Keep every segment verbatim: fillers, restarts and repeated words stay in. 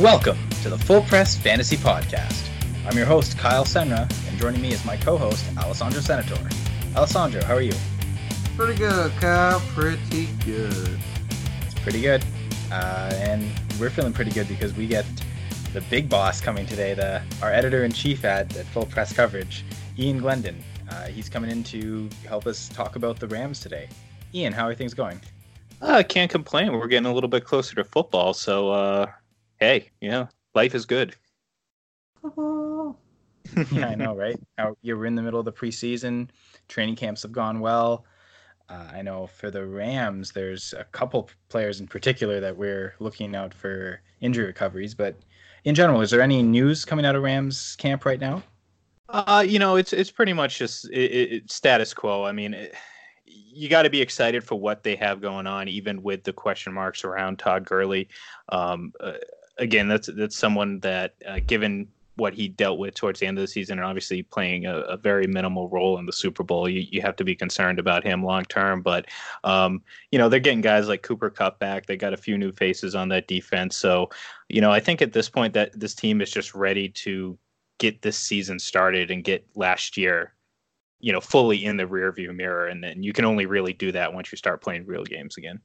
Welcome to the Full Press Fantasy Podcast. I'm your host, Kyle Senra, and joining me is my co-host, Alessandro Senator. Alessandro, how are you? Pretty good, Kyle. Pretty good. It's pretty good. Uh, and we're feeling pretty good because we get the big boss coming today, the our editor-in-chief at, at Full Press Coverage, Ian Glendon. Uh, he's coming in to help us talk about the Rams today. Ian, how are things going? I uh, can't complain. We're getting a little bit closer to football, so... Uh... Hey, you know, life is good. Yeah, I know, right? Now, you're in the middle of the preseason. Training camps have gone well. Uh, I know for the Rams, there's a couple players in particular that we're looking out for injury recoveries. But in general, is there any news coming out of Rams camp right now? Uh, you know, it's it's pretty much just it, it, status quo. I mean, it, you got to be excited for what they have going on, even with the question marks around Todd Gurley. Um, uh, Again, that's that's someone that, uh, given what he dealt with towards the end of the season and obviously playing a, a very minimal role in the Super Bowl, you, you have to be concerned about him long term. But, um, you know, they're getting guys like Cooper Kupp back. They got a few new faces on that defense. So, you know, I think at this point that this team is just ready to get this season started and get last year, you know, fully in the rearview mirror. And then you can only really do that once you start playing real games again.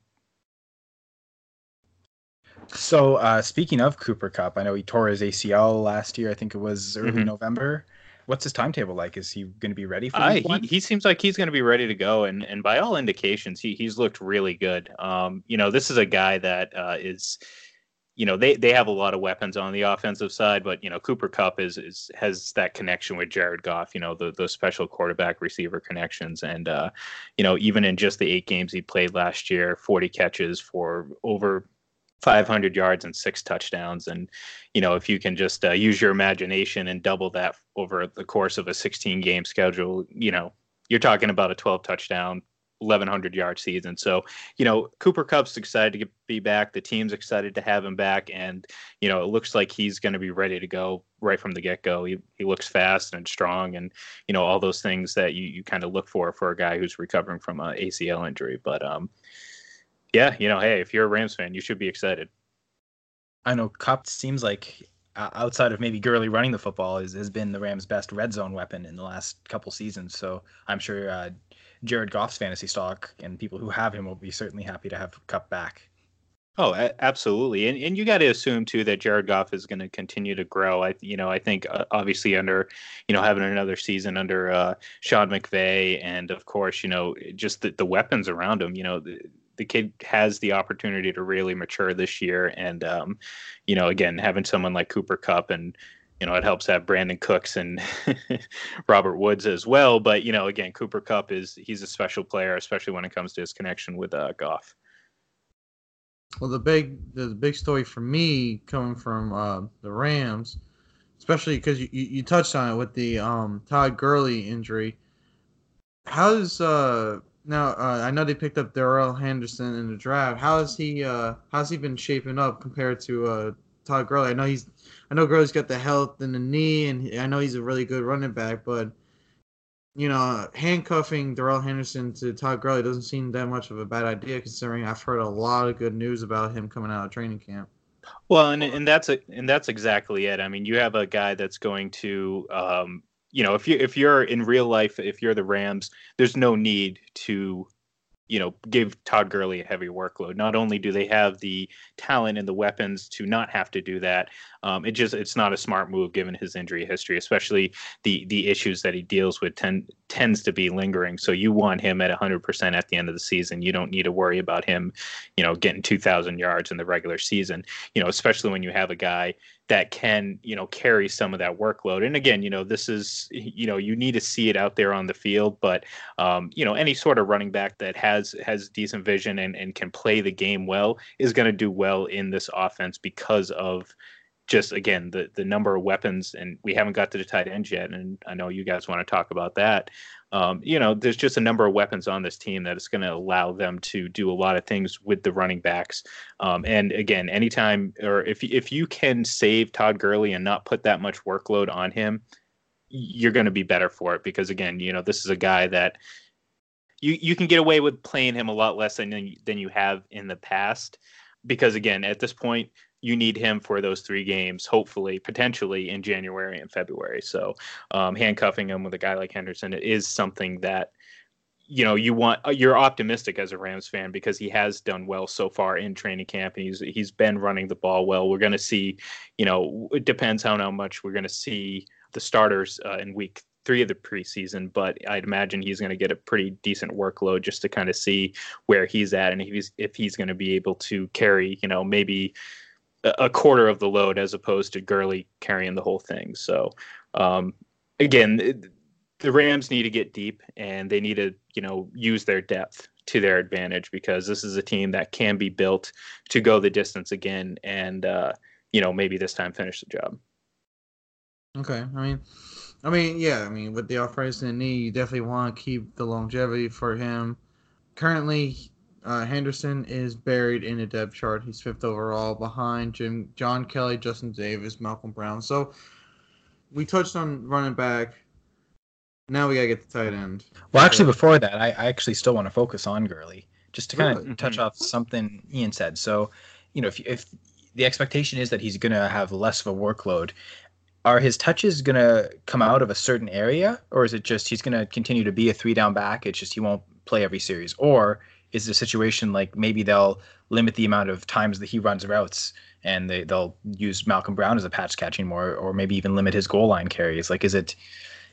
So uh, speaking of Cooper Kupp, I know he tore his A C L last year. I think it was early mm-hmm. November. What's his timetable like? Is he going to be ready for uh, week one? He, he seems like he's going to be ready to go. And, and by all indications, he he's looked really good. Um, you know, this is a guy that uh, is, you know, they, they have a lot of weapons on the offensive side. But, you know, Cooper Kupp is, is has that connection with Jared Goff, you know, the, those special quarterback receiver connections. And, uh, you know, even in just the eight games he played last year, forty catches for over five hundred yards and six touchdowns. And, you know, if you can just uh, use your imagination and double that over the course of a sixteen game schedule, you know, you're talking about a twelve touchdown, eleven hundred yard season. So, you know, Cooper Kupp's excited to get, be back. The team's excited to have him back. And, you know, it looks like he's going to be ready to go right from the get go. He, he looks fast and strong and, you know, all those things that you, you kind of look for, for a guy who's recovering from an A C L injury. But, um, yeah, you know, hey, if you're a Rams fan, you should be excited. I know Kupp seems like, uh, outside of maybe Gurley running the football, is, has been the Rams' best red zone weapon in the last couple seasons. So I'm sure uh, Jared Goff's fantasy stock and people who have him will be certainly happy to have Kupp back. Oh, a- absolutely. And and you got to assume, too, that Jared Goff is going to continue to grow. I you know, I think uh, obviously under, you know, having another season under uh, Sean McVay and, of course, you know, just the, the weapons around him, you know, the, the kid has the opportunity to really mature this year. And, um, you know, again, having someone like Cooper Kupp and, you know, it helps have Brandon Cooks and Robert Woods as well. But, you know, again, Cooper Kupp is, he's a special player, especially when it comes to his connection with uh, Goff. Well, the big, the big story for me coming from uh, the Rams, especially because you, you touched on it with the um, Todd Gurley injury. How does, uh, Now, uh, I know they picked up Darrell Henderson in the draft. How is he? Uh, how's he been shaping up compared to uh, Todd Gurley? I know he's, I know Gurley's got the health and the knee, and he, I know he's a really good running back. But you know, handcuffing Darrell Henderson to Todd Gurley doesn't seem that much of a bad idea, considering I've heard a lot of good news about him coming out of training camp. Well, and and that's a, and that's exactly it. I mean, you have a guy that's going to. Um, You know, if you if you're in real life, if you're the Rams, there's no need to, you know, give Todd Gurley a heavy workload. Not only do they have the talent and the weapons to not have to do that, um, it just it's not a smart move given his injury history, especially the the issues that he deals with tend tends to be lingering. So you want him at one hundred percent at the end of the season. You don't need to worry about him, you know, getting two thousand yards in the regular season. You know, especially when you have a guy that can, you know, carry some of that workload. And again, you know, this is, you know, you need to see it out there on the field, but, um, you know, any sort of running back that has, has decent vision and, and can play the game well is going to do well in this offense because of just, again, the, the number of weapons, and we haven't got to the tight end yet. And I know you guys want to talk about that. Um, you know, there's just a number of weapons on this team that is going to allow them to do a lot of things with the running backs. Um, and again, anytime, or if, if you can save Todd Gurley and not put that much workload on him, you're going to be better for it. Because again, you know, this is a guy that you, you can get away with playing him a lot less than, than you have in the past. because, again, at this point, you need him for those three games, hopefully, potentially in January and February. So um, handcuffing him with a guy like Henderson is something that, you know, you want, you're optimistic as a Rams fan because he has done well so far in training camp, and he's he's been running the ball well. We're going to see, you know, it depends how, how much we're going to see the starters uh, in week three of the preseason, but I'd imagine he's going to get a pretty decent workload just to kind of see where he's at and if he's, if he's going to be able to carry, you know, maybe a quarter of the load as opposed to Gurley carrying the whole thing. So um, again, it, the Rams need to get deep, and they need to, you know, use their depth to their advantage, because this is a team that can be built to go the distance again. And, uh, you know, maybe this time finish the job. Okay. I mean, I mean, yeah, I mean, with the off-season knee, you definitely want to keep the longevity for him. Currently, uh, Henderson is buried in a depth chart. He's fifth overall behind Jim, John Kelly, Justin Davis, Malcolm Brown. So we touched on running back. Now we got to get to tight end. Well, actually, before that, I, I actually still want to focus on Gurley, just to kind of touch off something Ian said. So, you know, if if the expectation is that he's going to have less of a workload, are his touches going to come out of a certain area, or is it just he's going to continue to be a three-down back, it's just he won't play every series? Or is it a situation like maybe they'll limit the amount of times that he runs routes, and they, they'll use Malcolm Brown as a patch catching more, or maybe even limit his goal line carries? Like, is it...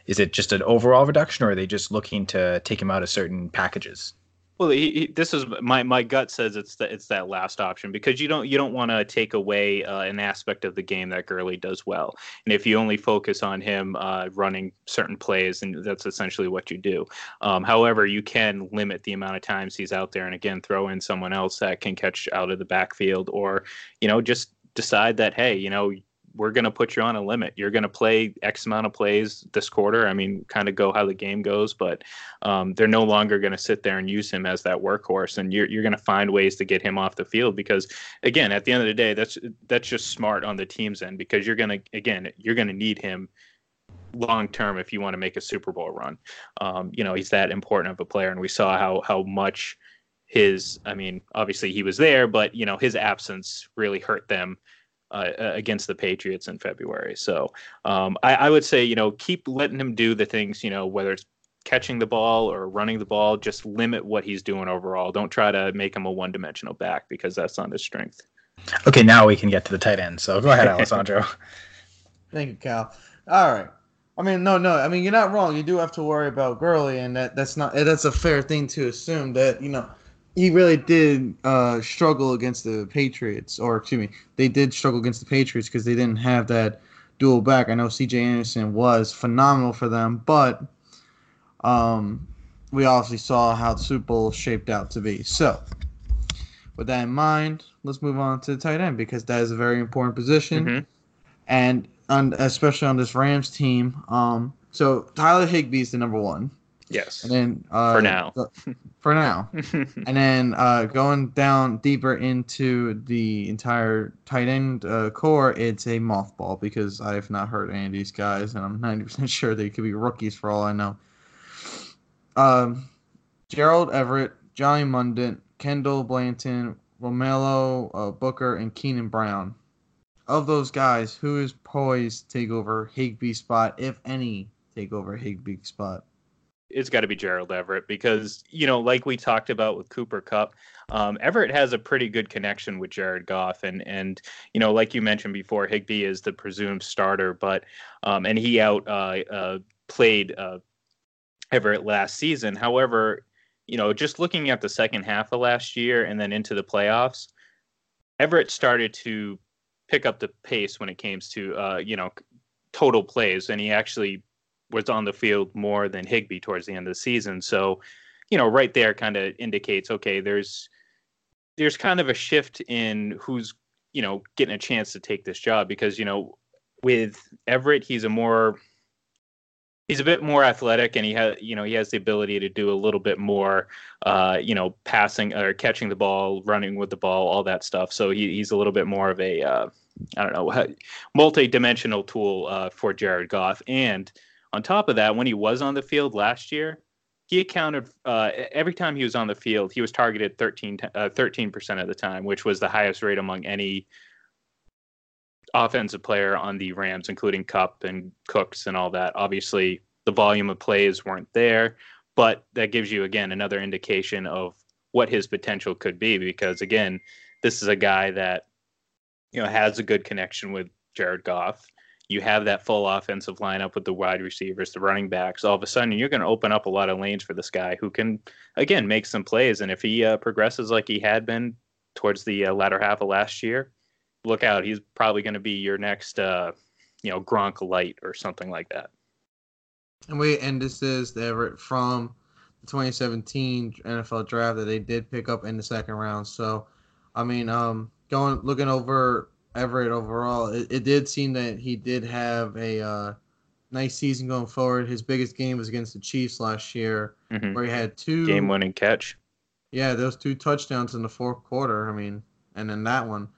Is it just an overall reduction, or are they just looking to take him out of certain packages? Well, he, he, this is my, my gut says it's that it's that last option, because you don't you don't want to take away uh, an aspect of the game that Gurley does well. And if you only focus on him uh, running certain plays, and that's essentially what you do. Um, however, you can limit the amount of times he's out there, and again, throw in someone else that can catch out of the backfield, or, you know, just decide that, hey, you know, we're going to put you on a limit. You're going to play X amount of plays this quarter. I mean, kind of go how the game goes, but um, they're no longer going to sit there and use him as that workhorse. And you're, you're going to find ways to get him off the field, because, again, at the end of the day, that's, that's just smart on the team's end, because you're going to, again, you're going to need him long term if you want to make a Super Bowl run. Um, you know, he's that important of a player. And we saw how, how much his, I mean, obviously he was there, but, you know, his absence really hurt them Uh, against the Patriots in February. So um, I, I would say, you know, keep letting him do the things, you know, whether it's catching the ball or running the ball, just limit what he's doing overall. Don't try to make him a one-dimensional back, because that's not his strength. Okay, now we can get to the tight end. So go ahead, Alessandro. Thank you, Cal. All right. I mean, no, no. I mean, you're not wrong. You do have to worry about Gurley, and that, that's not that's a fair thing to assume that, you know, he really did uh, struggle against the Patriots, or excuse me, they did struggle against the Patriots because they didn't have that dual back. I know C J. Anderson was phenomenal for them, but um, we obviously saw how the Super Bowl shaped out to be. So, with that in mind, let's move on to the tight end, because that is a very important position, mm-hmm. and on, especially on this Rams team. Um, so, Tyler Higbee is the number one. Yes. And then uh, for now, for now, and then uh, going down deeper into the entire tight end uh, core, it's a mothball, because I've not heard any of these guys, and I'm ninety percent sure they could be rookies for all I know. Um, Gerald Everett, Johnny Mundant, Kendall Blanton, Romelo uh, Booker, and Keenan Brown. Of those guys, who is poised to take over Higbee's spot, if any, take over Higbee's spot? It's got to be Gerald Everett, because, you know, like we talked about with Cooper Kupp, um, Everett has a pretty good connection with Jared Goff. And, and you know, like you mentioned before, Higbee is the presumed starter, but um, and he out uh, uh, played uh, Everett last season. However, you know, just looking at the second half of last year and then into the playoffs, Everett started to pick up the pace when it came to, uh, you know, total plays. And he actually was on the field more than Higbee towards the end of the season. So, you know, right there kind of indicates, okay, there's there's kind of a shift in who's, you know, getting a chance to take this job, because, you know, with Everett, he's a more, he's a bit more athletic, and he has, you know, he has the ability to do a little bit more, uh, you know, passing or catching the ball, running with the ball, all that stuff. So he, he's a little bit more of a, uh, I don't know, multi-dimensional tool uh, for Jared Goff. And on top of that, when he was on the field last year, he accounted uh, every time he was on the field, he was targeted thirteen percent of the time, which was the highest rate among any offensive player on the Rams, including Kupp and Cooks and all that. Obviously, the volume of plays weren't there, but that gives you, again, another indication of what his potential could be, because, again, this is a guy that, you know, has a good connection with Jared Goff. You have that full offensive lineup with the wide receivers, the running backs. All of a sudden, you're going to open up a lot of lanes for this guy who can, again, make some plays. And if he uh, progresses like he had been towards the uh, latter half of last year, look out. He's probably going to be your next, uh, you know, Gronk Light or something like that. And we and this is Everett from the twenty seventeen N F L draft that they did pick up in the second round. So, I mean, um, going looking over Everett overall, it, it did seem that he did have a uh, nice season going forward. His biggest game was against the Chiefs last year, mm-hmm. where he had two game-winning catch. Yeah, those two touchdowns in the fourth quarter. I mean, and then that one.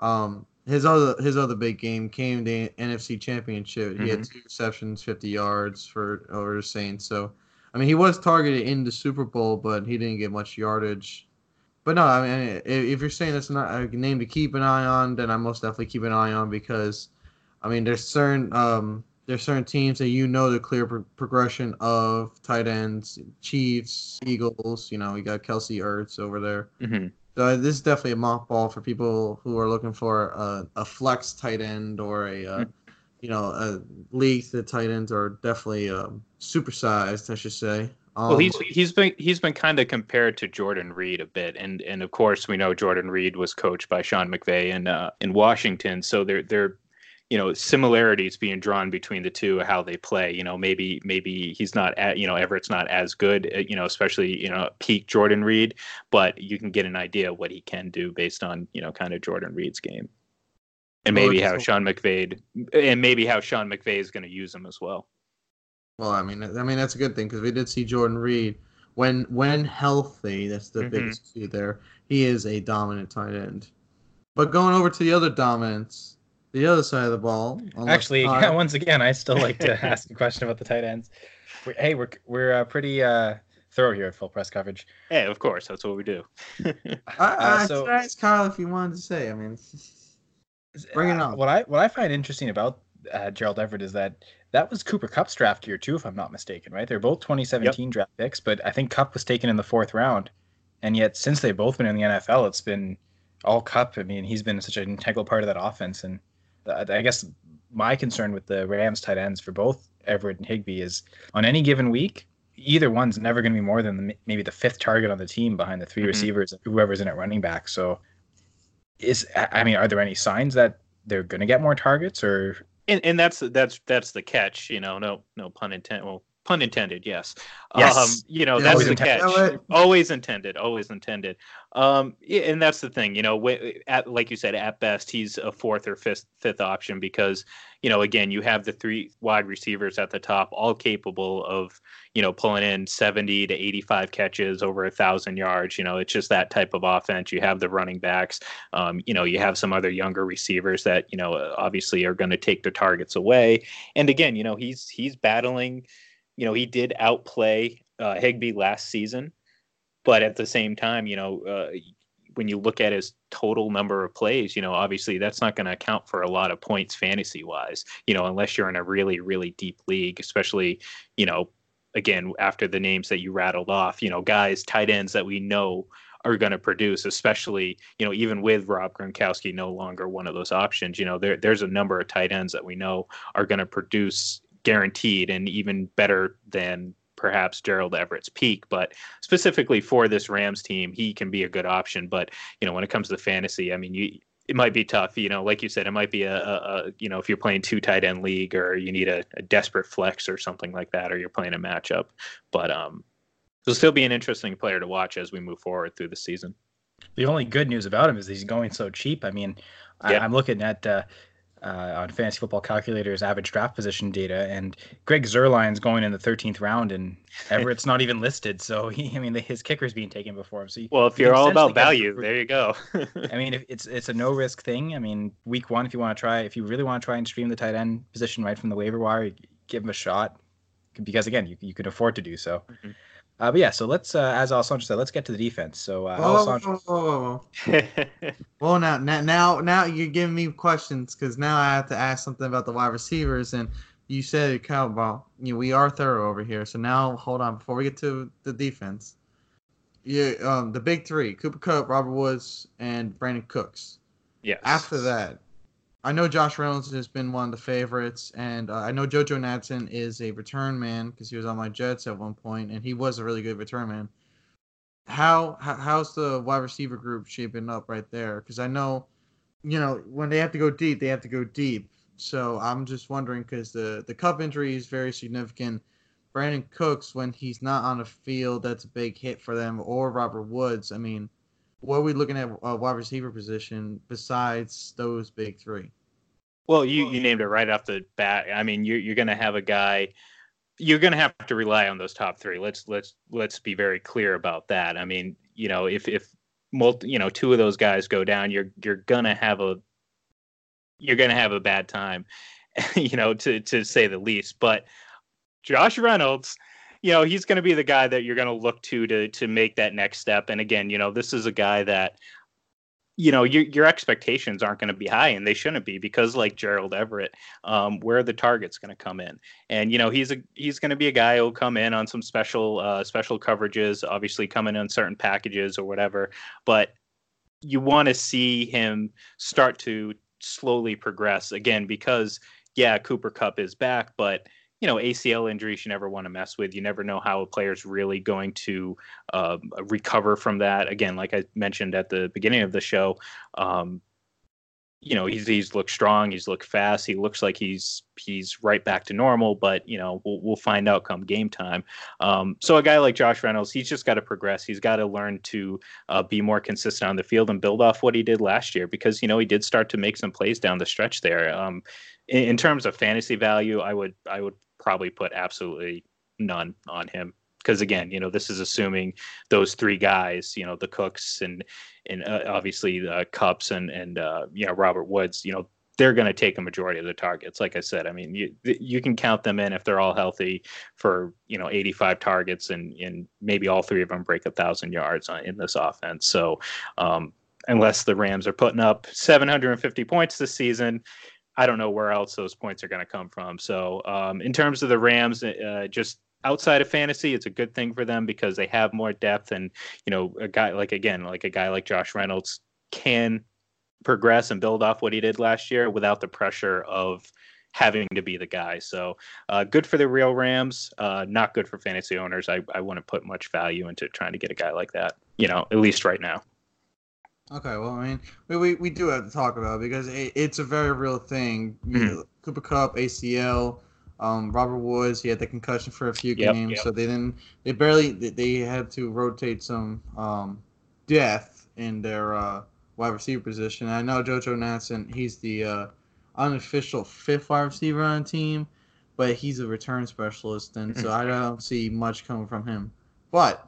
Um, his other his other big game came the N F C Championship. Mm-hmm. He had two receptions, fifty yards for over the Saints. So, I mean, he was targeted in the Super Bowl, but he didn't get much yardage. But no, I mean, if you're saying it's not a name to keep an eye on, then I most definitely keep an eye on, because, I mean, there's certain um, there's certain teams that, you know, the clear pro- progression of tight ends, Chiefs, Eagles. You know, you got Kelsey Ertz over there. Mm-hmm. So this is definitely a mock ball for people who are looking for a, a flex tight end or a, uh, you know, a league that tight ends are definitely um, supersized, I should say. Um, well, he's he's been he's been kind of compared to Jordan Reed a bit, and and of course we know Jordan Reed was coached by Sean McVay in uh, in Washington, so there there, you know, similarities being drawn between the two, how they play. You know, maybe maybe he's not at, you know, Everett's not as good, you know, especially, you know, peak Jordan Reed, but you can get an idea of what he can do based on, you know, kind of Jordan Reed's game, and maybe well, how so- Sean McVay and maybe how Sean McVay is going to use him as well. Well, I mean, I mean that's a good thing, because we did see Jordan Reed when when healthy. That's the mm-hmm. biggest issue there. He is a dominant tight end. But going over to the other dominance, the other side of the ball. Actually, I, once again, I still like to ask a question about the tight ends. We're, hey, we're we're uh, pretty uh, thorough here at Full Press Coverage. Hey, of course, that's what we do. I, I uh, so, ask Kyle if you wanted to say. I mean, bring it uh, on. What I what I find interesting about uh, Gerald Everett is that. That was Cooper Kupp's draft year, too, if I'm not mistaken, right? They're both twenty seventeen yep. draft picks, but I think Kupp was taken in the fourth round. And yet, since they've both been in the N F L, it's been all Kupp. I mean, he's been such an integral part of that offense. And I guess my concern with the Rams tight ends for both Everett and Higbee is, on any given week, either one's never going to be more than the, maybe the fifth target on the team behind the three mm-hmm. receivers, whoever's in at running back. So, is I mean, are there any signs that they're going to get more targets, or... And, and that's that's that's the catch, you know. No, no pun intended. Well, pun intended, yes. Yes. Um, you know, yeah, that's the intended. catch. Always intended. Always intended. Um, yeah, and that's the thing, you know. At, like you said, at best, he's a fourth or fifth fifth option, because, you know, again, you have the three wide receivers at the top, all capable of, you know, pulling in seventy to eighty-five catches, over a thousand yards. You know, it's just that type of offense. You have the running backs. Um, you know, you have some other younger receivers that, you know, obviously are going to take their targets away. And again, you know, he's he's battling. You know, he did outplay uh, Higbee last season, but at the same time, you know, uh, when you look at his total number of plays, you know, obviously that's not going to account for a lot of points fantasy wise, you know, unless you're in a really, really deep league, especially, you know, again, after the names that you rattled off, you know, guys, tight ends that we know are going to produce, especially, you know, even with Rob Gronkowski no longer one of those options, you know, there there's a number of tight ends that we know are going to produce guaranteed, and even better than perhaps Gerald Everett's peak. But specifically for this Rams team, he can be a good option. But, you know, when it comes to fantasy, I mean, you, it might be tough, you know, like you said, it might be a, a, a you know, if you're playing two tight end league, or you need a, a desperate flex or something like that, or you're playing a matchup, but um, he'll still be an interesting player to watch as we move forward through the season. The only good news about him is that he's going so cheap. I mean, yeah. I, I'm looking at, uh, Uh, on Fantasy Football Calculator's average draft position data, and Greg Zuerlein's going in the thirteenth round, and Everett's not even listed. So he, I mean, the, his kicker's being taken before him. So you, well, if you're all about value, there you go. I mean, if it's it's a no risk thing. I mean, week one, if you want to try, if you really want to try and stream the tight end position right from the waiver wire, give him a shot, because again, you you can afford to do so. Mm-hmm. Uh, but yeah, so let's, uh, as Alessandro said, let's get to the defense. So uh, whoa, Alessandro. Whoa, whoa, whoa. Well, now, now, now you're giving me questions because now I have to ask something about the wide receivers. And you said, Kyle, well, you know, we are thorough over here. So now, hold on, before we get to the defense, yeah, um, the big three: Cooper Kupp, Robert Woods, and Brandon Cooks. Yeah. After that, I know Josh Reynolds has been one of the favorites, and uh, I know Jojo Natson is a return man because he was on my Jets at one point, and he was a really good return man. How, how how's the wide receiver group shaping up right there? Because I know, you know, when they have to go deep, they have to go deep. So I'm just wondering because the the Kupp injury is very significant. Brandon Cooks, when he's not on the field, that's a big hit for them. Or Robert Woods. I mean, what are we looking at a wide receiver position besides those big three? Well, you, you named it right off the bat. I mean, you're, you're going to have a guy. You're going to have to rely on those top three. Let's let's let's be very clear about that. I mean, you know, if if multi, you know, two of those guys go down, you're you're going to have a you're going to have a bad time, you know, to to say the least. But Josh Reynolds, you know, he's going to be the guy that you're going to look to to to make that next step. And again, you know, this is a guy that, you know, your your expectations aren't going to be high, and they shouldn't be, because like Gerald Everett, um, where are the targets going to come in? And, you know, he's a he's going to be a guy who'll come in on some special uh, special coverages, obviously coming in on certain packages or whatever. But you want to see him start to slowly progress again, because, yeah, Cooper Kupp is back, but you know, A C L injuries you never want to mess with. You never know how a player's really going to uh, recover from that. Again, like I mentioned at the beginning of the show, um, you know, he's he's looked strong, he's looked fast, he looks like he's he's right back to normal. But you know, we'll we'll find out come game time. Um, so a guy like Josh Reynolds, he's just got to progress. He's got to learn to uh, be more consistent on the field and build off what he did last year, because you know he did start to make some plays down the stretch there. Um, in, in terms of fantasy value, I would I would. probably put absolutely none on him, because again, you know, this is assuming those three guys, you know, the Cooks and and uh, obviously the Cupps and and uh, you know, Robert Woods, you know, they're going to take a majority of the targets. Like I said, I mean, you you can count them in if they're all healthy for, you know, eighty-five targets and and maybe all three of them break a thousand yards on, in this offense. So um, unless the Rams are putting up seven hundred fifty points this season, I don't know where else those points are going to come from. So um, in terms of the Rams, uh, just outside of fantasy, it's a good thing for them because they have more depth. And, you know, a guy like, again, like a guy like Josh Reynolds can progress and build off what he did last year without the pressure of having to be the guy. So uh, good for the real Rams, uh, not good for fantasy owners. I, I wouldn't put much value into trying to get a guy like that, you know, at least right now. Okay, well, I mean, we, we, we do have to talk about it because it, it's a very real thing. You mm-hmm. know, Cooper Kupp, A C L, um, Robert Woods, he had the concussion for a few yep, games, yep. so they didn't, they barely, they had to rotate some um, depth in their uh, wide receiver position. I know Jojo Natson, he's the uh, unofficial fifth wide receiver on the team, but he's a return specialist, and so I don't see much coming from him. But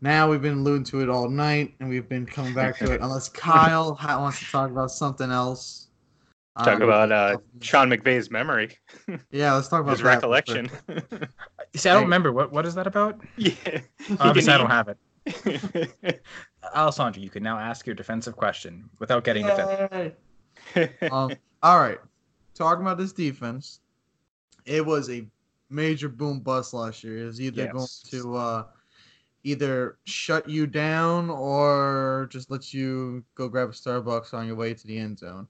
now we've been alluding to it all night, and we've been coming back to it. Unless Kyle wants to talk about something else. Talk um, about uh, Sean McVay's memory. Yeah, let's talk about his that recollection. See, I don't remember. What What is that about? Yeah. Obviously, I don't have it. Alessandro, you can now ask your defensive question without getting Yay. defensive. um, all right. Talking about this defense, it was a major boom-bust last year. It was either yes. going to... Uh, either shut you down or just let you go grab a Starbucks on your way to the end zone.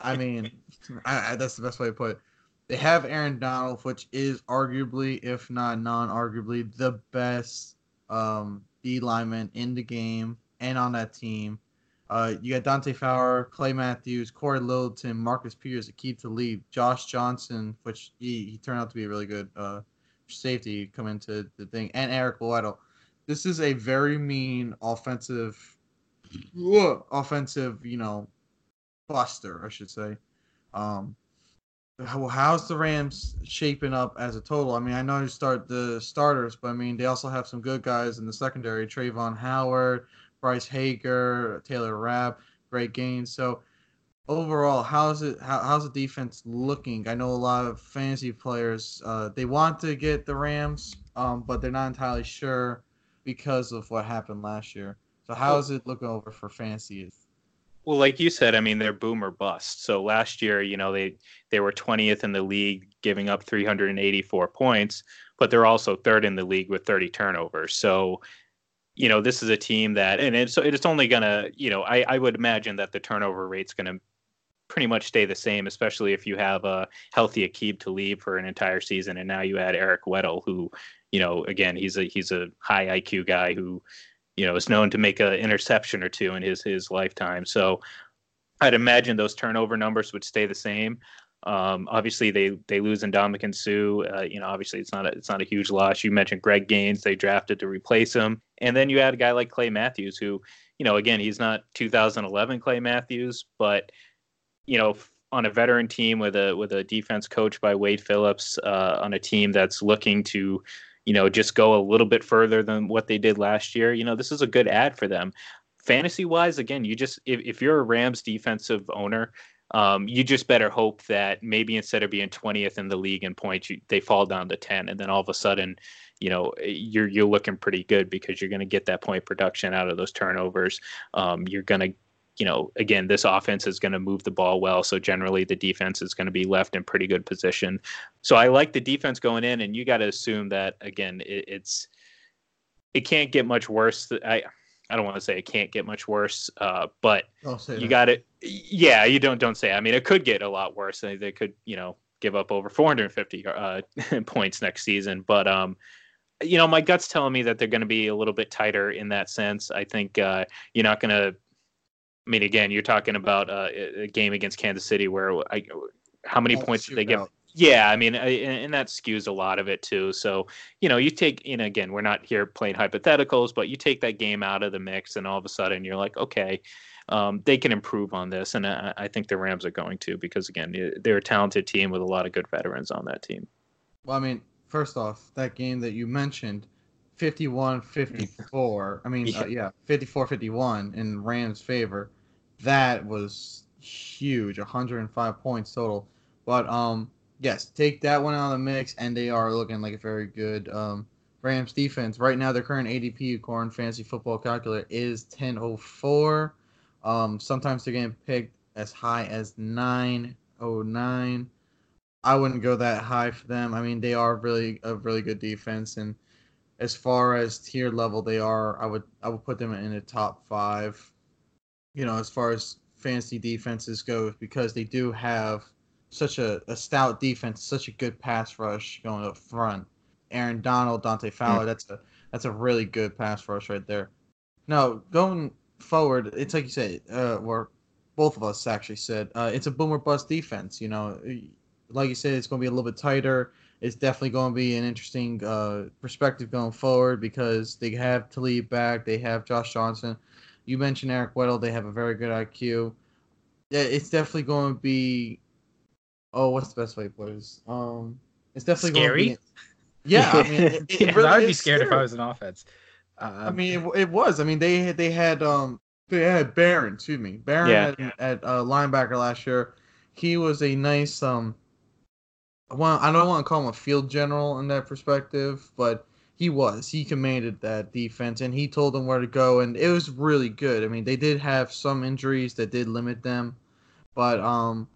I mean, I, I, that's the best way to put it. They have Aaron Donald, which is arguably, if not non-arguably, the best um, D lineman in the game and on that team. Uh, you got Dante Fowler, Clay Matthews, Corey Littleton, Marcus Peters, Aqib Talib, Josh Johnson, which he, he turned out to be a really good uh, safety come into the thing, and Eric Weddle. This is a very mean offensive, ugh, offensive, you know, buster, I should say. Um, how, how's the Rams shaping up as a total? I mean, I know you start the starters, but I mean, they also have some good guys in the secondary: Trayvon Howard, Bryce Hager, Taylor Rapp, Greg Gaines. So overall, how's it? How, how's the defense looking? I know a lot of fantasy players, uh, they want to get the Rams, um, but they're not entirely sure because of what happened last year. So how is it looking over for fantasy? Well, like you said, I mean, they're boom or bust. So last year, you know, they, they were twentieth in the league, giving up three hundred eighty-four points, but they're also third in the league with thirty turnovers. So, you know, this is a team that, and it's, it's only going to, you know, I, I would imagine that the turnover rate's going to pretty much stay the same, especially if you have a healthy Aqib Talib for an entire season. And now you add Eric Weddle, who, you know, again, he's a, he's a high I Q guy who, you know, is known to make an interception or two in his, his lifetime. So I'd imagine those turnover numbers would stay the same. Um, obviously, they they lose Ndamukong Suh. Uh, you know, obviously, it's not a, it's not a huge loss. You mentioned Greg Gaines. They drafted to replace him. And then you add a guy like Clay Matthews, who, you know, again, he's not two thousand eleven Clay Matthews, but, you know, on a veteran team with a with a defense coach by Wade Phillips, uh, on a team that's looking to, you know, just go a little bit further than what they did last year. You know, this is a good ad for them. Fantasy wise, again, you just, if, if you're a Rams defensive owner, um, you just better hope that maybe instead of being twentieth in the league in points, you, they fall down to ten. And then all of a sudden, you know, you're, you're looking pretty good because you're going to get that point production out of those turnovers. Um, you're going to, you know, again, this offense is going to move the ball well. So generally the defense is going to be left in pretty good position. So I like the defense going in, and you got to assume that, again, it, it's, it can't get much worse. I, I don't want to say it can't get much worse, uh, but you got it. Yeah, you don't, don't say, I mean, it could get a lot worse. They, they could, you know, give up over four hundred fifty uh, points next season. But, um, you know, my gut's telling me that they're going to be a little bit tighter in that sense. I think uh, you're not going to, I mean, again, you're talking about uh, a game against Kansas City where I, how many oh, points did they get? Out. Yeah, I mean, I, and that skews a lot of it, too. So, you know, you take, you know, again, we're not here playing hypotheticals, but you take that game out of the mix and all of a sudden you're like, OK, um, they can improve on this. And I, I think the Rams are going to because, again, they're a talented team with a lot of good veterans on that team. Well, I mean, first off, that game that you mentioned, fifty-one fifty-four I mean, yeah. Uh, yeah, fifty-four fifty-one in Rams' favor. That was huge, one hundred five points total. But, um, yes, take that one out of the mix, and they are looking like a very good um, Rams defense. Right now, their current A D P, according to Fantasy Football Calculator, is ten oh four Um, sometimes they're getting picked as high as nine oh nine I wouldn't go that high for them. I mean, they are really a really good defense, and as far as tier level they are, I would I would put them in the top five, you know, as far as fantasy defenses go, because they do have such a, a stout defense, such a good pass rush going up front. Aaron Donald, Dante Fowler, that's a that's a really good pass rush right there. Now, going forward, it's like you said, uh, or both of us actually said, uh, it's a boom or bust defense. You know, like you said, it's going to be a little bit tighter. It's definitely going to be an interesting uh, perspective going forward because they have Talib back. They have Josh Johnson. You mentioned Eric Weddle. They have a very good I Q. It's definitely going to be – oh, what's the best way to put this? Um, it's definitely scary? Going to be – yeah, I mean, it, it yeah, really I would be scared scary. If I was an offense. Um, I mean, it, it was. I mean, they, they had um, they had Barron, excuse me. Barron yeah, at, yeah. at uh, linebacker last year. He was a nice – um. Well, I don't want to call him a field general in that perspective, but he was. He commanded that defense, and he told them where to go, and it was really good. I mean, they did have some injuries that did limit them, but um,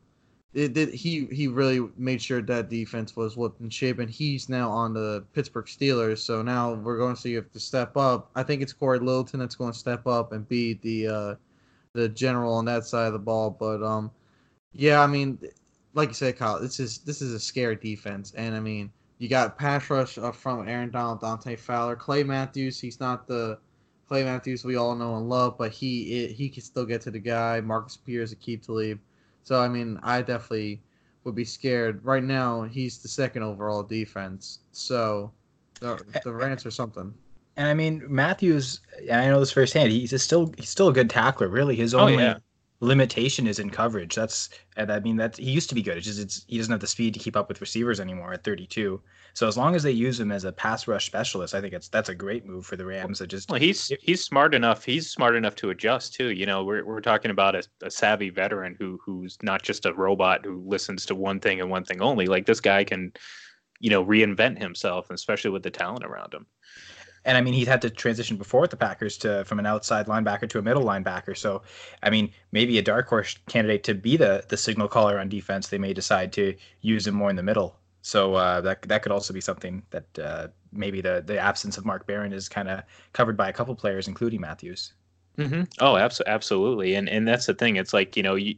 it did. He he really made sure that defense was whipped in shape, and he's now on the Pittsburgh Steelers. So now we're going to see if to step up. I think it's Corey Littleton that's going to step up and be the uh, the general on that side of the ball. But um, yeah, I mean. Like you said, Kyle, this is this is a scary defense, and I mean, you got pass rush up front with Aaron Donald, Dante Fowler, Clay Matthews. He's not the Clay Matthews we all know and love, but he it, he can still get to the guy. Marcus Pierce, Aqib Talib. So I mean, I definitely would be scared right now. He's the second overall defense, so the the Rams or something. And I mean, Matthews, I know this firsthand. He's a still he's still a good tackler. Really, his only. Oh, yeah. limitation is in coverage. That's, I mean, that he used to be good. It's just it's, he doesn't have the speed to keep up with receivers anymore at thirty-two. So as long as they use him as a pass rush specialist, I think it's that's a great move for the Rams. That just well, he's it, he's smart enough. He's smart enough to adjust too. You know, we're we're talking about a, a savvy veteran who who's not just a robot who listens to one thing and one thing only. Like this guy can, you know, reinvent himself, especially with the talent around him. And, I mean, he had to transition before with the Packers to from an outside linebacker to a middle linebacker. So, I mean, maybe a dark horse candidate to be the the signal caller on defense, they may decide to use him more in the middle. So uh, that that could also be something that uh, maybe the, the absence of Mark Barron is kind of covered by a couple players, including Matthews. Mm-hmm. Oh, abs- absolutely. And, and that's the thing. It's like, you know, you,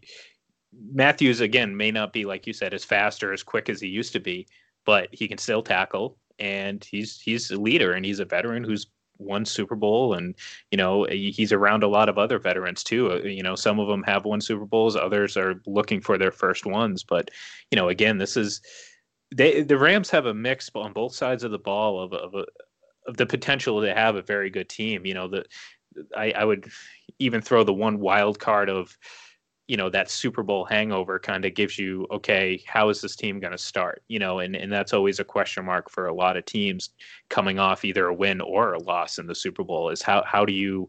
Matthews, again, may not be, like you said, as fast or as quick as he used to be, but he can still tackle. And he's he's a leader, and he's a veteran who's won Super Bowl, and you know he's around a lot of other veterans too. You know, some of them have won Super Bowls, others are looking for their first ones. But you know, again, this is they the Rams have a mix on both sides of the ball of of, of the potential to have a very good team. You know, the I, I would even throw the one wild card of you know, that Super Bowl hangover kind of gives you, okay, how is this team going to start? You know, and, and that's always a question mark for a lot of teams coming off either a win or a loss in the Super Bowl is how, how do you,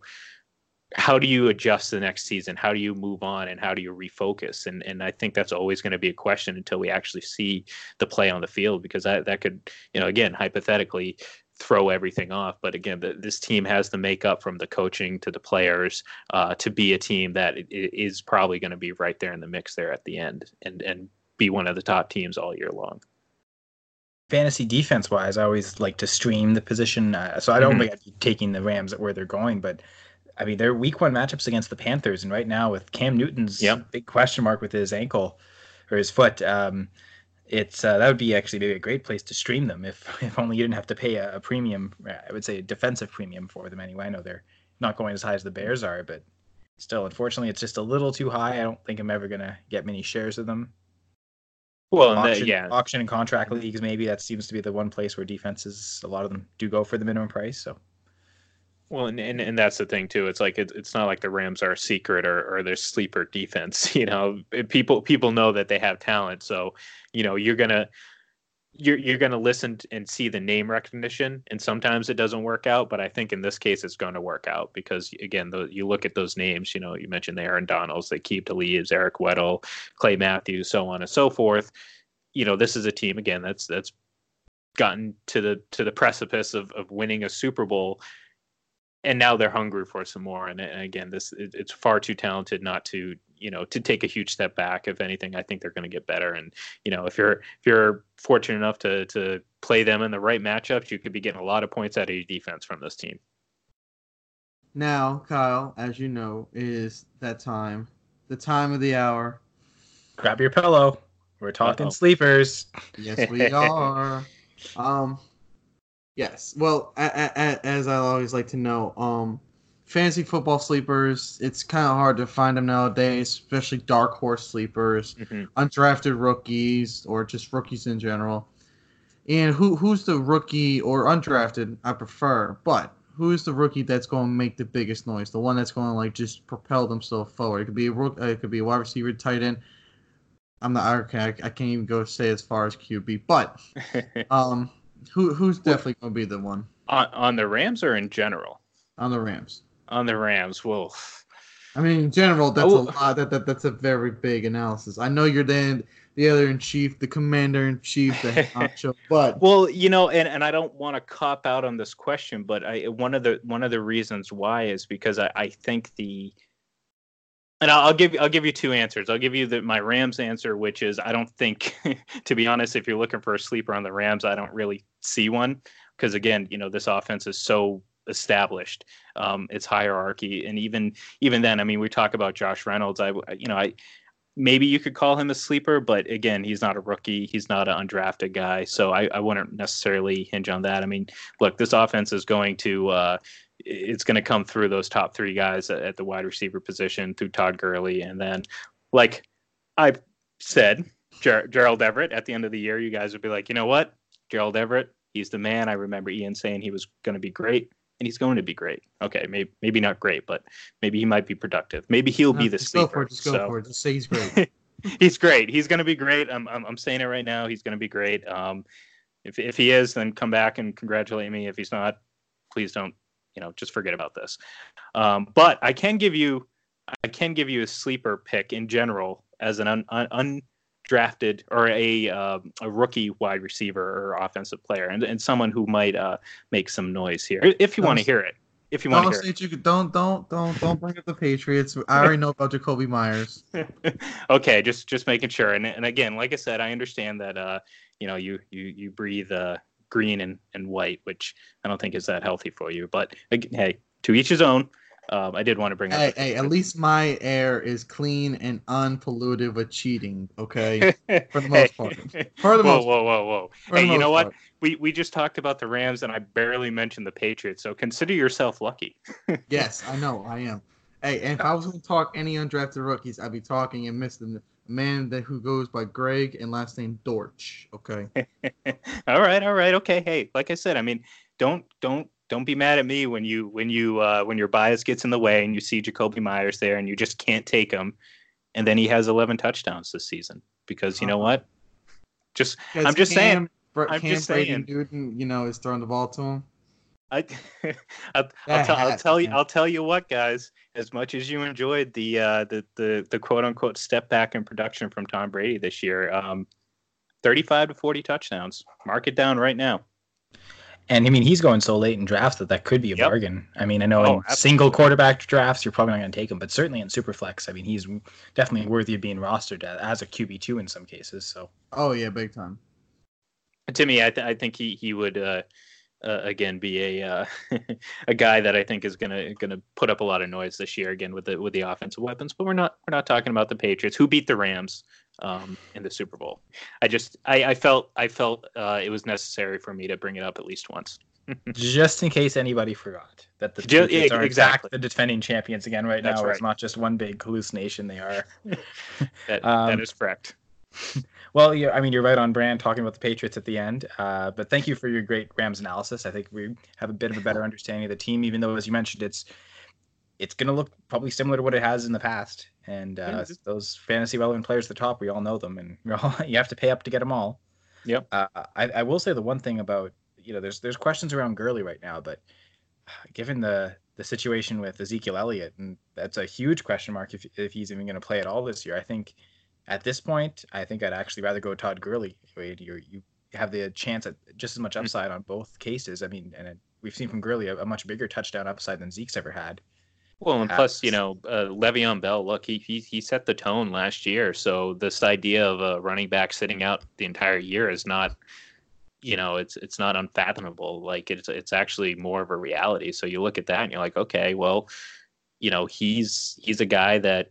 how do you adjust the next season? How do you move on and how do you refocus? And, and I think that's always going to be a question until we actually see the play on the field, because that, that could, you know, again, hypothetically throw everything off. But again, the, this team has the makeup from the coaching to the players uh, to be a team that it, it is probably going to be right there in the mix there at the end and, and be one of the top teams all year long. Fantasy defense wise, I always like to stream the position. Uh, so I don't mm-hmm. think I'd be taking the Rams at where they're going, but I mean, they're week one matchups against the Panthers. And right now with Cam Newton's yep. big question mark with his ankle or his foot, um, It's uh, that would be actually maybe a great place to stream them if if only you didn't have to pay a, a premium. I would say a defensive premium for them anyway. I know they're not going as high as the Bears are, but still, unfortunately, it's just a little too high. I don't think I'm ever gonna get many shares of them. Well, auction, the, yeah, auction and contract leagues maybe that seems to be the one place where defenses a lot of them do go for the minimum price. So. Well, and, and, and that's the thing, too. It's like it, it's not like the Rams are a secret or, or their sleeper defense. You know, people people know that they have talent. So, you know, you're going to you're you're going to listen and see the name recognition. And sometimes it doesn't work out. But I think in this case, it's going to work out because, again, the, you look at those names. You know, you mentioned the Aaron Donalds, the Aqib Talib, Eric Weddle, Clay Matthews, so on and so forth. You know, this is a team, again, that's that's gotten to the to the precipice of, of winning a Super Bowl. And now they're hungry for some more. And, and again, this it, it's far too talented not to, you know, to take a huge step back. If anything, I think they're going to get better. And, you know, if you're if you're fortunate enough to to play them in the right matchups, you could be getting a lot of points out of your defense from this team. Now, Kyle, as you know, is that time, the time of the hour. Grab your pillow. We're talking Uh-oh. sleepers. Yes, we are. Um. Yes. Well, a, a, as I always like to know, um, fantasy football sleepers, it's kind of hard to find them nowadays, especially dark horse sleepers, mm-hmm. undrafted rookies, or just rookies in general. And who who's the rookie or undrafted, I prefer, but who is the rookie that's going to make the biggest noise, the one that's going to like just propel themselves forward? It could be a rook, it could be a wide receiver, tight end. I'm not okay, I, I can't even go say as far as Q B, but um. Who who's definitely going to be the one on, on the Rams or in general? On the Rams. On the Rams. Well, I mean, in general, that's oh. a lot. That, that that's a very big analysis. I know you're the the other in chief, the commander in chief, the honcho, but well, you know, and, and I don't want to cop out on this question, but I one of the one of the reasons why is because I, I think the and I'll, I'll give I'll give you two answers. I'll give you the, my Rams answer, which is I don't think, to be honest, if you're looking for a sleeper on the Rams, I don't really see one because, again, you know, this offense is so established. Um, it's hierarchy. And even even then, I mean, we talk about Josh Reynolds. I, you know, I maybe you could call him a sleeper, but again, he's not a rookie. He's not an undrafted guy. So I, I wouldn't necessarily hinge on that. I mean, look, this offense is going to uh, it's going to come through those top three guys at the wide receiver position through Todd Gurley. And then, like I said, Ger- Gerald Everett at the end of the year, you guys would be like, you know what? Gerald Everett, he's the man. I remember Ian saying he was going to be great. and he's going to be great. Okay, maybe maybe not great, but maybe he might be productive. Maybe he'll no, be the just sleeper. Go for it, just go so. for it. Just say he's great. He's great. He's going to be great. I'm, I'm I'm saying it right now. He's going to be great. Um, if if he is, then come back and congratulate me. If he's not, please don't. You know, just forget about this. Um, but I can give you, I can give you a sleeper pick in general as an un, un, undrafted or a uh, a rookie wide receiver or offensive player, and, and someone who might uh, make some noise here. If you want to hear it, if you want to hear it, you, don't don't don't don't bring up the Patriots. I already know about Jacoby Meyers. Okay, just just making sure. And and again, like I said, I understand that uh, you know you you you breathe. Uh, green and, and white, which I don't think is that healthy for you. But, again, hey, to each his own. Um, I did want to bring hey, up... Hey, at least my air is clean and unpolluted with cheating, okay? For the most part. For the whoa, most whoa, whoa, whoa, whoa. Hey, you know part. what? We we just talked about the Rams, and I barely mentioned the Patriots, so consider yourself lucky. Yes, I know, I am. Hey, and if I was going to talk any undrafted rookies, I'd be talking and missing them. Man that who goes by Greg and last name Dorch. Okay. all right, all right, okay. Hey, like I said, I mean, don't don't don't be mad at me when you when you uh, when your bias gets in the way and you see Jacoby Meyers there and you just can't take him, and then he has eleven touchdowns this season because you know what? Just I'm just Cam, saying. Br- I'm Cam just Brady saying. Newton, you know, is throwing the ball to him. I, I'll, I'll, t- I'll tell you, I'll tell you what, guys. As much as you enjoyed the uh, the, the the quote unquote step back in production from Tom Brady this year, um, thirty-five to forty touchdowns. Mark it down right now. And I mean, he's going so late in drafts that that could be a yep. bargain. I mean, I know oh, in absolutely. single quarterback drafts you're probably not going to take him, but certainly in superflex, I mean, he's definitely worthy of being rostered as a Q B two in some cases. So. Oh yeah, big time. To me, I th- I think he he would. Uh, Uh, again, be a uh, a guy that I think is gonna gonna put up a lot of noise this year again with the with the offensive weapons. But we're not we're not talking about the Patriots who beat the Rams um, in the Super Bowl. I just I, I felt I felt uh, it was necessary for me to bring it up at least once, just in case anybody forgot that the just, Patriots are exactly the defending champions again right That's now. Right. It's not just one big hallucination. They are. that, um, that is correct. Well, yeah, I mean, you're right on brand talking about the Patriots at the end, uh, but thank you for your great Rams analysis. I think we have a bit of a better understanding of the team, even though, as you mentioned, it's it's going to look probably similar to what it has in the past. And uh, yeah. those fantasy relevant players at the top, we all know them, and you're all, you have to pay up to get them all. Yep. Uh, I, I will say the one thing about, you know, there's there's questions around Gurley right now, but given the the situation with Ezekiel Elliott, and that's a huge question mark if if he's even going to play at all this year. I think. At this point, I think I'd actually rather go Todd Gurley. You you have the chance at just as much upside on both cases. I mean, and it, we've seen from Gurley a, a much bigger touchdown upside than Zeke's ever had. Well, and uh, plus, you know, uh, Le'Veon Bell, look, he, he he set the tone last year. So this idea of a running back sitting out the entire year is not, you know, it's it's not unfathomable. Like, it's it's actually more of a reality. So you look at that and you're like, okay, well, you know, he's he's a guy that,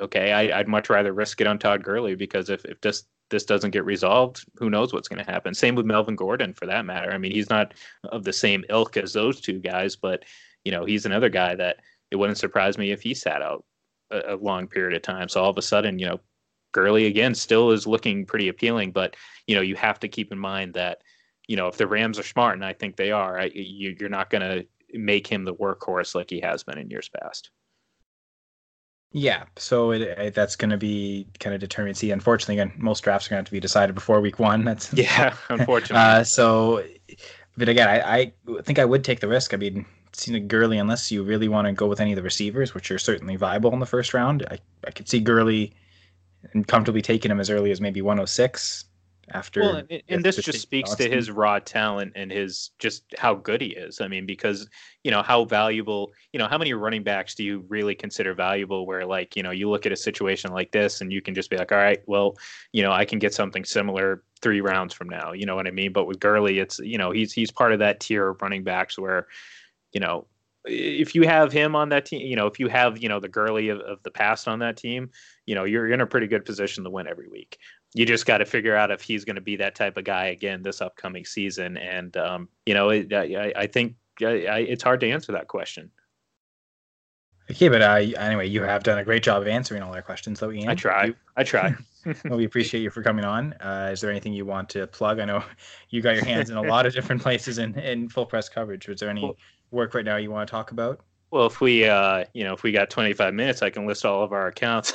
okay, I, I'd much rather risk it on Todd Gurley because if, if this, this doesn't get resolved, who knows what's going to happen. Same with Melvin Gordon, for that matter. I mean, he's not of the same ilk as those two guys, but, you know, he's another guy that it wouldn't surprise me if he sat out a, a long period of time. So all of a sudden, you know, Gurley, again, still is looking pretty appealing, but, you know, you have to keep in mind that, you know, if the Rams are smart, and I think they are, I, you, you're not going to make him the workhorse like he has been in years past. Yeah, so it, it, that's going to be kind of determinacy. Unfortunately, again, most drafts are going to have to be decided before week one. That's yeah, unfortunately. uh, so, but again, I, I think I would take the risk. I mean, seeing Gurley, unless you really want to go with any of the receivers, which are certainly viable in the first round, I, I could see Gurley and comfortably taking him as early as maybe one oh six. After well, and, and this just speaks Johnson. to his raw talent and his just how good he is. I mean, because, you know, how valuable, you know, how many running backs do you really consider valuable where, like, you know, you look at a situation like this and you can just be like, all right, well, you know, I can get something similar three rounds from now. You know what I mean? But with Gurley, it's, you know, he's he's part of that tier of running backs where, you know, if you have him on that team, you know, if you have, you know, the Gurley of, of the past on that team, you know, you're in a pretty good position to win every week. You just got to figure out if he's going to be that type of guy again this upcoming season. And, um, you know, it, I, I think I, I, it's hard to answer that question. Okay, but uh, anyway, you have done a great job of answering all our questions, though, Ian. I try. You, I try. Well, we appreciate you for coming on. Uh, is there anything you want to plug? I know you got your hands in a lot of different places in, in full press coverage. Was there any work right now you want to talk about? Well, if we, uh, you know, if we got twenty-five minutes, I can list all of our accounts.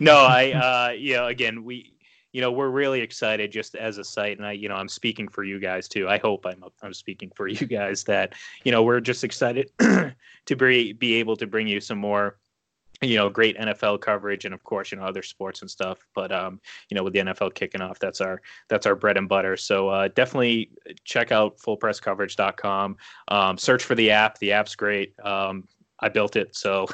No, I, uh, you know, again, we, you know, we're really excited just as a site. And I, you know, I'm speaking for you guys too. I hope I'm, I'm speaking for you guys that, you know, we're just excited to be, be able to bring you some more, you know, great N F L coverage and of course, you know, other sports and stuff, but, um, you know, with the N F L kicking off, that's our, that's our bread and butter. So, uh, definitely check out full press coverage dot com. Um, search for the app. The app's great. Um, I built it. So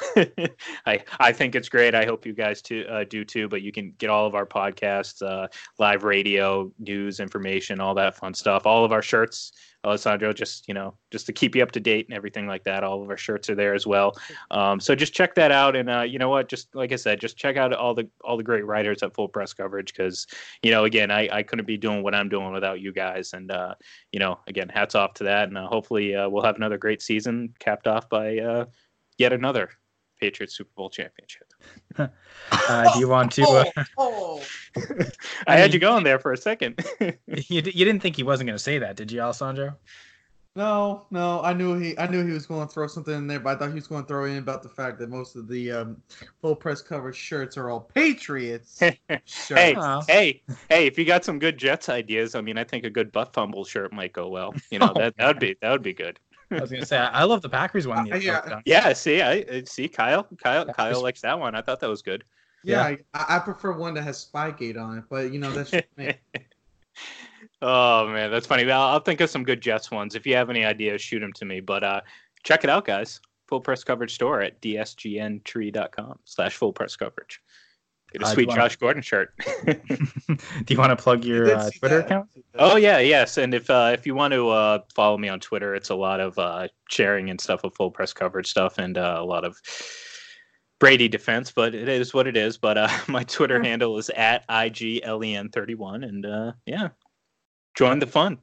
I, I think it's great. I hope you guys too, uh, do too, but you can get all of our podcasts, uh, live radio, news, information, all that fun stuff, all of our shirts, Alessandro, just, you know, just to keep you up to date and everything like that. All of our shirts are there as well. Um, so just check that out. And, uh, you know what, just like I said, just check out all the, all the great writers at Full Press Coverage. Cause you know, again, I, I couldn't be doing what I'm doing without you guys. And, uh, you know, again, hats off to that. And uh, hopefully uh, we'll have another great season capped off by uh, yet another Patriots Super Bowl championship. uh, do you want to? Uh... Oh, oh. I had you going there for a second. you you didn't think he wasn't going to say that, did you, Alessandro? No, no. I knew he I knew he was going to throw something in there, but I thought he was going to throw in about the fact that most of the um, Full Press Coverage shirts are all Patriots shirts. Hey, oh. hey, hey! If you got some good Jets ideas, I mean, I think a good butt fumble shirt might go well. You know, oh, that that would be that would be good. I was gonna say I love the Packers one. Uh, yeah. yeah, see, I see Kyle. Kyle, Kyle likes that one. I thought that was good. Yeah, yeah. I, I prefer one that has Spygate on it, but you know that's. Oh man, that's funny. I'll, I'll think of some good Jets ones. If you have any ideas, shoot them to me. But uh, check it out, guys. Full Press Coverage store at d s g n tree dot com slash full press coverage. Get a uh, sweet Josh wanna... Gordon shirt. Do you want to plug your uh, Twitter that. account? Oh yeah, yes. And if uh, if you want to uh, follow me on Twitter, it's a lot of uh, sharing and stuff of Full Press Coverage stuff and uh, a lot of Brady defense. But it is what it is. But uh, my Twitter yeah. handle is at I G L E N thirty-one, and uh, yeah, join the fun.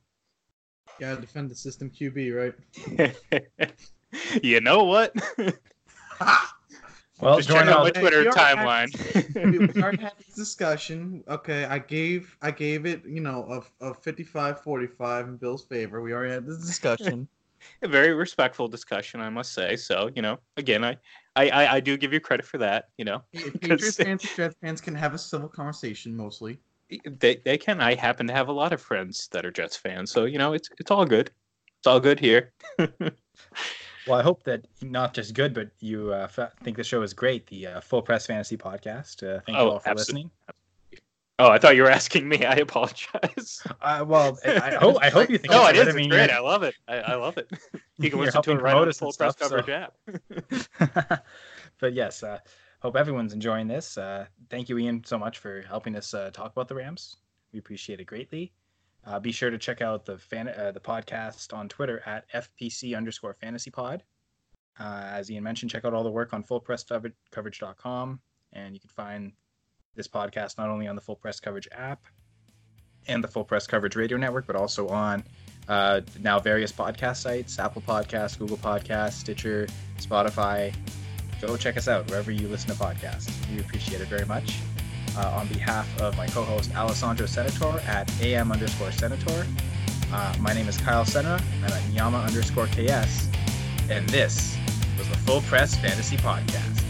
Gotta defend the system, Q B, right? You know what? Well, just join out my Twitter timeline. We already had this discussion. Okay, I gave I gave it, you know, a, a fifty-five forty-five in Bill's favor. We already had this discussion. A very respectful discussion, I must say. So, you know, again, I I, I, I do give you credit for that, you know. Yeah, Patriots fans, Jets fans can have a civil conversation mostly. They they can. I happen to have a lot of friends that are Jets fans. So, you know, it's it's all good. It's all good here. Well, I hope that not just good, but you uh, f- think the show is great. The uh, Full Press Fantasy Podcast. Uh, thank oh, you all for absolutely. listening. Oh, I thought you were asking me. I apologize. Uh, well, I, I, hope, I hope you think no, it's it is. I mean, it's great. I love it. I, I love it. You can listen to it right on the Full Press Coverage app. But yes, uh, hope everyone's enjoying this. Uh, thank you, Ian, so much for helping us uh, talk about the Rams. We appreciate it greatly. Uh, be sure to check out the fan, uh, the podcast on Twitter at F P C underscore fantasy pod. Uh, as Ian mentioned, check out all the work on full press coverage dot com. And you can find this podcast not only on the Full Press Coverage app and the Full Press Coverage radio network, but also on uh, now various podcast sites, Apple Podcasts, Google Podcasts, Stitcher, Spotify. Go check us out wherever you listen to podcasts. We appreciate it very much. Uh, on behalf of my co-host Alessandro Senator at am underscore Senator, uh, my name is Kyle Senra. I'm at Nyama underscore K S, and this was the Full Press Fantasy Podcast.